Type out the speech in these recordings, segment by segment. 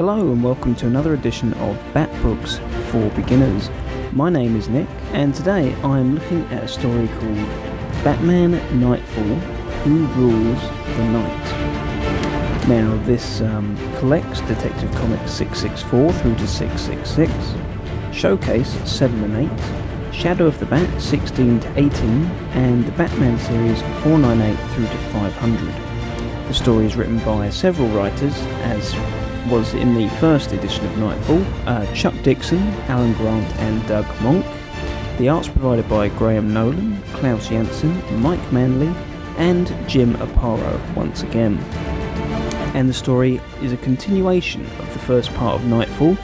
Hello and welcome to another edition of Bat Books for Beginners. My name is Nick and today I am looking at a story called Batman Knightfall, Who Rules the Night. Now this collects Detective Comics 664 through to 666, Showcase 7 and 8, Shadow of the Bat 16 to 18 and the Batman series 498 through to 500. The story is written by several writers, as was in the first edition of Knightfall, Chuck Dixon, Alan Grant and Doug Moench. The art's provided by Graham Nolan, Klaus Janson, Mike Manley and Jim Aparo once again. And the story is a continuation of the first part of Knightfall,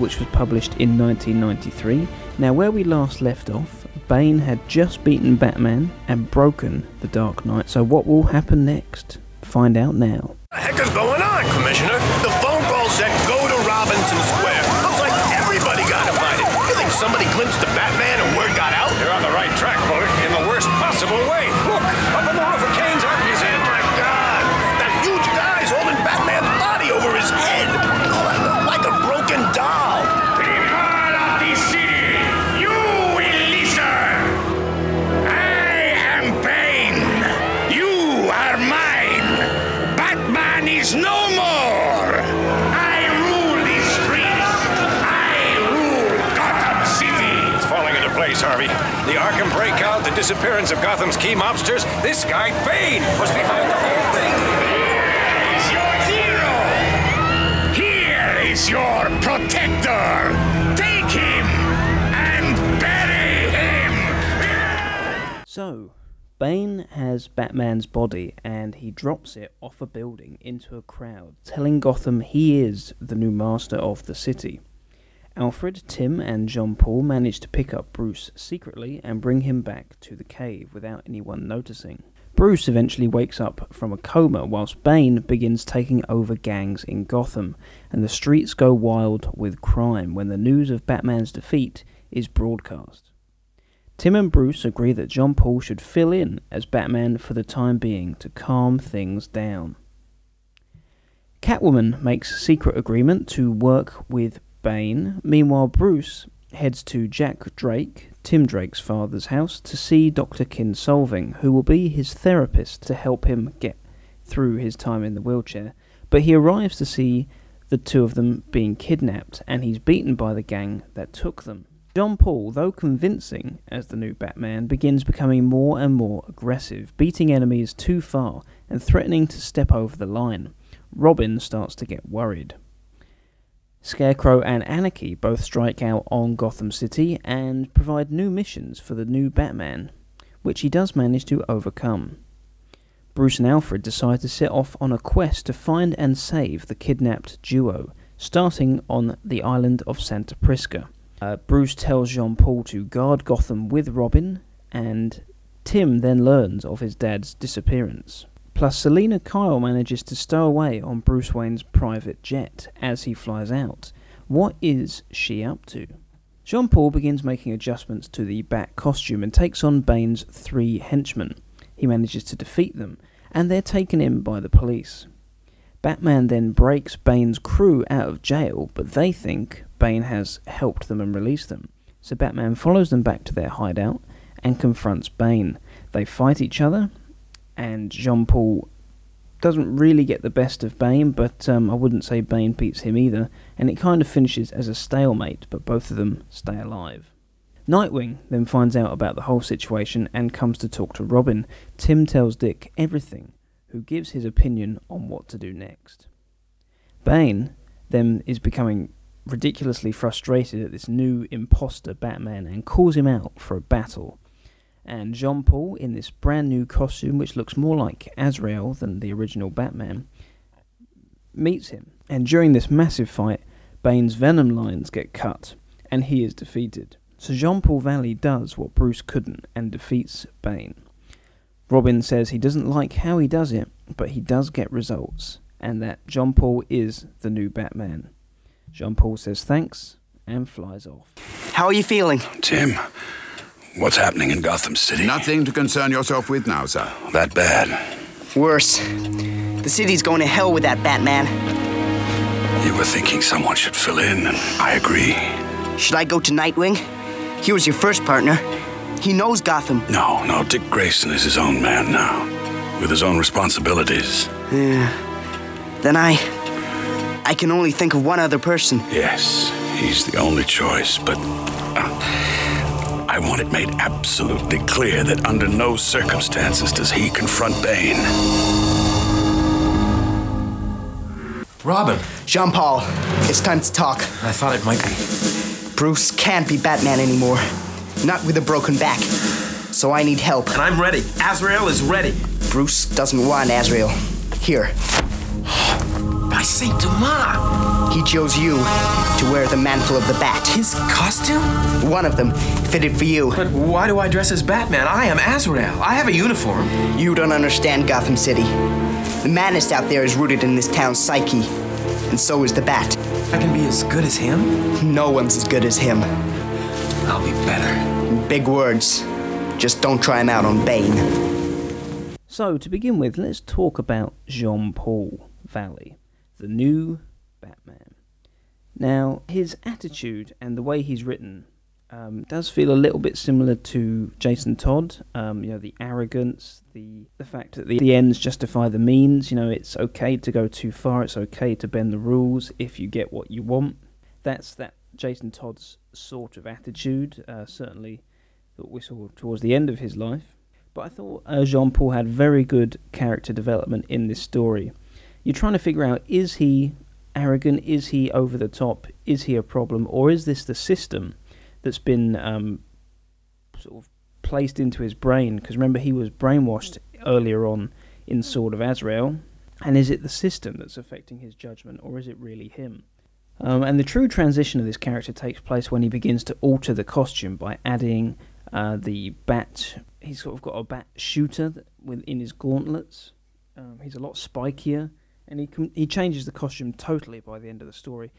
which was published in 1993. Now where we last left off, Bane had just beaten Batman and broken the Dark Knight, so what will happen next? Find out now. What the heck is going on, Commissioner? The phone call said go to Robinson Square. Looks like everybody got invited. You think somebody glimpsed the Batman and word got out? You're on the right track, Bullock, in the worst possible way. Look, up on the roof of Kane's Arkham. Oh my God! That huge guy's holding Batman's body over his head, like a broken doll. People of the city, you will listen. I am Bane. You are mine. Is no more! I rule these streets! I rule Gotham City! It's falling into place, Harvey. The Arkham breakout, the disappearance of Gotham's key mobsters, this guy, Bane, was behind the whole thing. Here is your hero! Here is your protector! Take him and bury him! So, Bane has Batman's body and he drops it off a building into a crowd, telling Gotham he is the new master of the city. Alfred, Tim and John Paul manage to pick up Bruce secretly and bring him back to the cave without anyone noticing. Bruce eventually wakes up from a coma whilst Bane begins taking over gangs in Gotham, and the streets go wild with crime when the news of Batman's defeat is broadcast. Tim and Bruce agree that John Paul should fill in as Batman for the time being to calm things down. Catwoman makes a secret agreement to work with Bane. Meanwhile, Bruce heads to Jack Drake, Tim Drake's father's house, to see Dr. Kinsolving, who will be his therapist to help him get through his time in the wheelchair. But he arrives to see the two of them being kidnapped, and he's beaten by the gang that took them. John Paul, though convincing as the new Batman, begins becoming more and more aggressive, beating enemies too far and threatening to step over the line. Robin starts to get worried. Scarecrow and Anarchy both strike out on Gotham City and provide new missions for the new Batman, which he does manage to overcome. Bruce and Alfred decide to set off on a quest to find and save the kidnapped duo, starting on the island of Santa Prisca. Bruce tells Jean Paul to guard Gotham with Robin, and Tim then learns of his dad's disappearance. Plus, Selina Kyle manages to stow away on Bruce Wayne's private jet as he flies out. What is she up to? Jean Paul begins making adjustments to the Bat costume and takes on Bane's three henchmen. He manages to defeat them, and they're taken in by the police. Batman then breaks Bane's crew out of jail, but they think Bane has helped them and released them. So Batman follows them back to their hideout and confronts Bane. They fight each other, and Jean Paul doesn't really get the best of Bane, but I wouldn't say Bane beats him either, and it kind of finishes as a stalemate, but both of them stay alive. Nightwing then finds out about the whole situation and comes to talk to Robin. Tim tells Dick everything, who gives his opinion on what to do next. Bane then is becoming ridiculously frustrated at this new imposter Batman and calls him out for a battle. And Jean Paul, in this brand new costume which looks more like Azrael than the original Batman, meets him. And during this massive fight, Bane's venom lines get cut and he is defeated. So Jean Paul Valley does what Bruce couldn't and defeats Bane. Robin says he doesn't like how he does it, but he does get results, and that Jean Paul is the new Batman. Jean Paul says thanks and flies off. How are you feeling? Tim, what's happening in Gotham City? Nothing to concern yourself with now, sir. That bad? Worse. The city's going to hell with that Batman. You were thinking someone should fill in, and I agree. Should I go to Nightwing? He was your first partner. He knows Gotham. No, Dick Grayson is his own man now, with his own responsibilities. Yeah. Then I can only think of one other person. Yes, he's the only choice, but I want it made absolutely clear that under no circumstances does he confront Bane. Robin. Jean-Paul, it's time to talk. I thought it might be. Bruce can't be Batman anymore. Not with a broken back. So I need help. And I'm ready. Azrael is ready. Bruce doesn't want Azrael. Here. But I say, Dumas! He chose you to wear the mantle of the bat. His costume? One of them. Fitted for you. But why do I dress as Batman? I am Azrael. I have a uniform. You don't understand Gotham City. The madness out there is rooted in this town's psyche. And so is the bat. I can be as good as him? No one's as good as him. I'll be better. Big words. Just don't try him out on Bane. So, to begin with, let's talk about Jean-Paul Valley, the new Batman. Now, his attitude and the way he's written does feel a little bit similar to Jason Todd. The arrogance, the fact that the ends justify the means. It's okay to go too far. It's okay to bend the rules if you get what you want. That's that Jason Todd's sort of attitude, certainly that we saw towards the end of his life. But I thought Jean-Paul had very good character development in this story. You're trying to figure out, is he arrogant, is he over the top, is he a problem, or is this the system that's been sort of placed into his brain? Because remember, he was brainwashed earlier on in Sword of Azrael. And is it the system that's affecting his judgment, or is it really him? And the true transition of this character takes place when he begins to alter the costume by adding the bat. He's sort of got a bat shooter within his gauntlets. He's a lot spikier, and he changes the costume totally by the end of the story,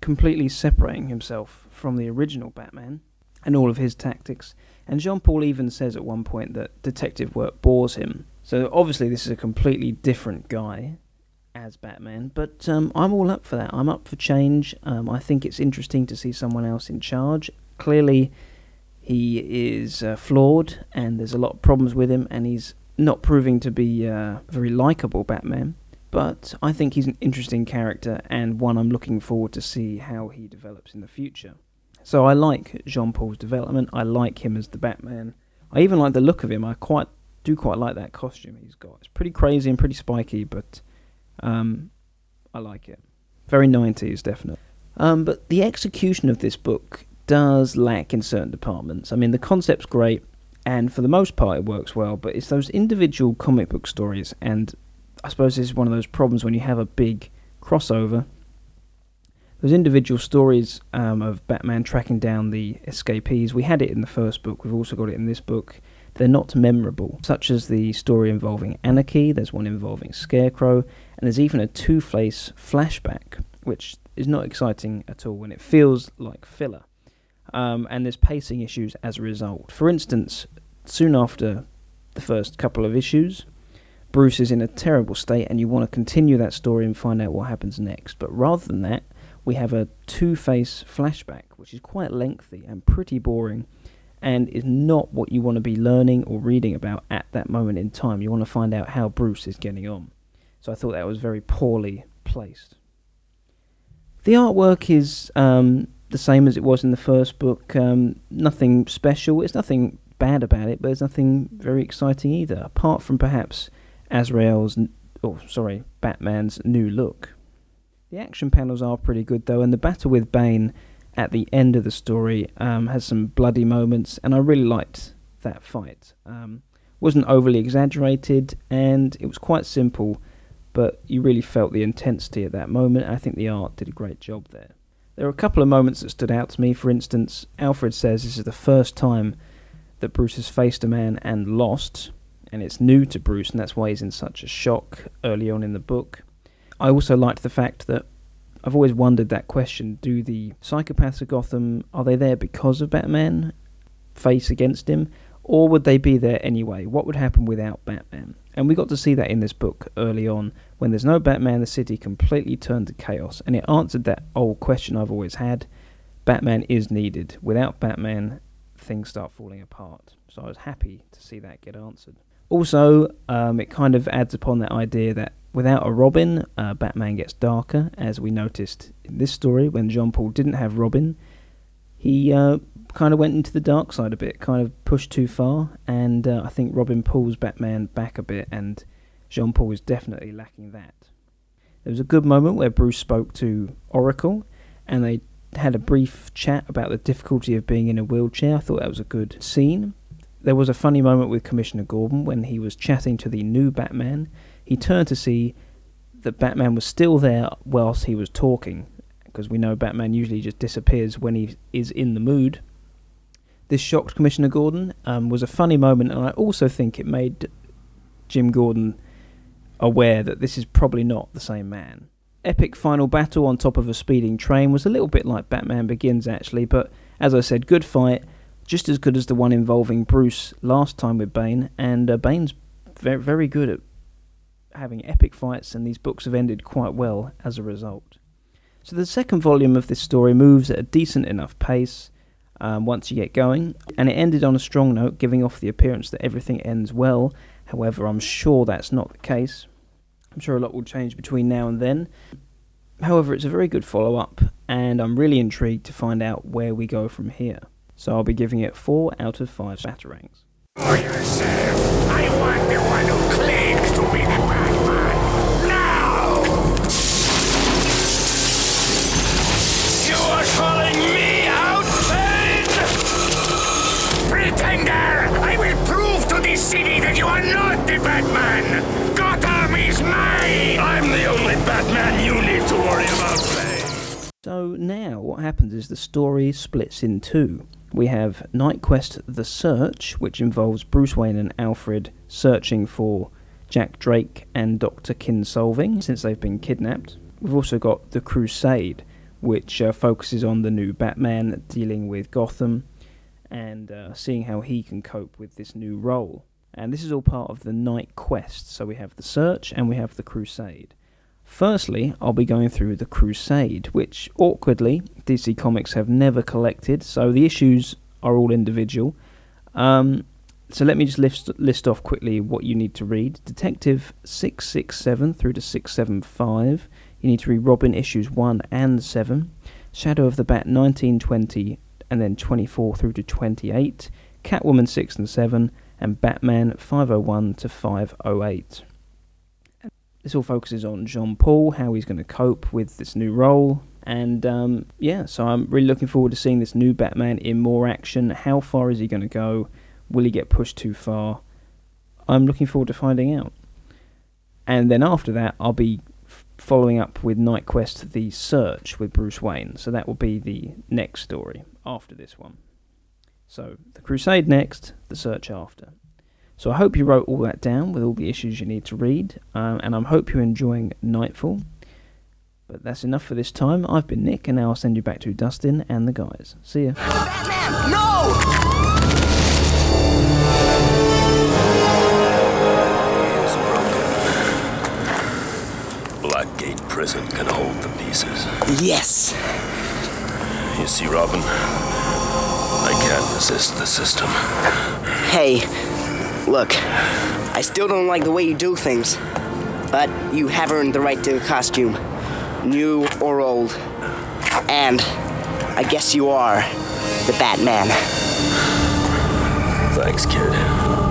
completely separating himself from the original Batman and all of his tactics. And Jean-Paul even says at one point that detective work bores him. So obviously this is a completely different guy as Batman, but I'm all up for that. I'm up for change. I think it's interesting to see someone else in charge. Clearly he is flawed, and there's a lot of problems with him, and he's not proving to be a very likeable Batman. But I think he's an interesting character, and one I'm looking forward to see how he develops in the future. So I like Jean-Paul's development. I like him as the Batman. I even like the look of him. I quite like that costume he's got. It's pretty crazy and pretty spiky, but I like it. Very 90s, definitely. But the execution of this book does lack in certain departments. I mean, the concept's great, and for the most part it works well, but it's those individual comic book stories, and I suppose this is one of those problems when you have a big crossover. Those individual stories of Batman tracking down the escapees, we had it in the first book, we've also got it in this book. They're not memorable, such as the story involving Anarchy, there's one involving Scarecrow, and there's even a Two-Face flashback, which is not exciting at all, and it feels like filler. And there's pacing issues as a result. For instance, soon after the first couple of issues, Bruce is in a terrible state, and you want to continue that story and find out what happens next. But rather than that, we have a Two-Face flashback, which is quite lengthy and pretty boring, and is not what you want to be learning or reading about at that moment in time. You want to find out how Bruce is getting on. So I thought that was very poorly placed. The artwork is the same as it was in the first book. Nothing special. It's nothing bad about it, but there's nothing very exciting either, apart from perhaps Batman's new look. The action panels are pretty good though, and the battle with Bane at the end of the story has some bloody moments, and I really liked that fight. Wasn't overly exaggerated, and it was quite simple, but you really felt the intensity at that moment, and I think the art did a great job there. There were a couple of moments that stood out to me. For instance, Alfred says this is the first time that Bruce has faced a man and lost, and it's new to Bruce, and that's why he's in such a shock early on in the book. I also liked the fact that I've always wondered that question, do the psychopaths of Gotham, are they there because of Batman, face against him, Or would they be there anyway? What would happen without Batman? And we got to see that in this book early on. When there's no Batman, the city completely turned to chaos. And it answered that old question I've always had. Batman is needed. Without Batman, things start falling apart. So I was happy to see that get answered. Also, it kind of adds upon that idea that without a Robin, Batman gets darker, as we noticed in this story when Jean Paul didn't have Robin. He kind of went into the dark side a bit, kind of pushed too far, and I think Robin pulls Batman back a bit, and Jean Paul is definitely lacking that. There was a good moment where Bruce spoke to Oracle, and they had a brief chat about the difficulty of being in a wheelchair. I thought that was a good scene. There was a funny moment with Commissioner Gordon when he was chatting to the new Batman. He turned to see that Batman was still there whilst he was talking, because we know Batman usually just disappears when he is in the mood. This shocked Commissioner Gordon, was a funny moment, and I also think it made Jim Gordon aware that this is probably not the same man. Epic final battle on top of a speeding train was a little bit like Batman Begins, actually, but as I said, good fight. Just as good as the one involving Bruce last time with Bane, and Bane's very, very good at having epic fights, and these books have ended quite well as a result. So the second volume of this story moves at a decent enough pace once you get going, and it ended on a strong note, giving off the appearance that everything ends well. However, I'm sure that's not the case. I'm sure a lot will change between now and then. However, it's a very good follow-up, and I'm really intrigued to find out where we go from here. So I'll be giving it 4 out of 5 Batarangs. For yourself, I want the one who claims to be the Batman. Now! You are calling me out, Bane? Pretender, I will prove to this city that you are not the Batman. Gotham is mine! I'm the only Batman you need to worry about, Bane. So now what happens is the story splits in two. We have KnightQuest The Search, which involves Bruce Wayne and Alfred searching for Jack Drake and Dr. Kinsolving, since they've been kidnapped. We've also got The Crusade, which focuses on the new Batman dealing with Gotham and seeing how he can cope with this new role. And this is all part of the KnightQuest, so we have The Search and we have The Crusade. Firstly, I'll be going through The Crusade, which, awkwardly, DC Comics have never collected, so the issues are all individual. So let me just list off quickly what you need to read. Detective 667 through to 675. You need to read Robin issues 1 and 7. Shadow of the Bat 19, 20, and then 24 through to 28. Catwoman 6 and 7, and Batman 501 to 508. This all focuses on Jean Paul, how he's going to cope with this new role. And so I'm really looking forward to seeing this new Batman in more action. How far is he going to go? Will he get pushed too far? I'm looking forward to finding out. And then after that, I'll be following up with KnightQuest The Search with Bruce Wayne. So that will be the next story after this one. So The Crusade next, The Search after. So I hope you wrote all that down with all the issues you need to read, and I hope you're enjoying Knightfall. But that's enough for this time. I've been Nick, and now I'll send you back to Dustin and the guys. See ya. Batman, no! He is broken. Blackgate Prison can hold the pieces. Yes! You see, Robin, I can't resist the system. Hey. Look, I still don't like the way you do things, but you have earned the right to a costume, new or old, and I guess you are the Batman. Thanks, kid.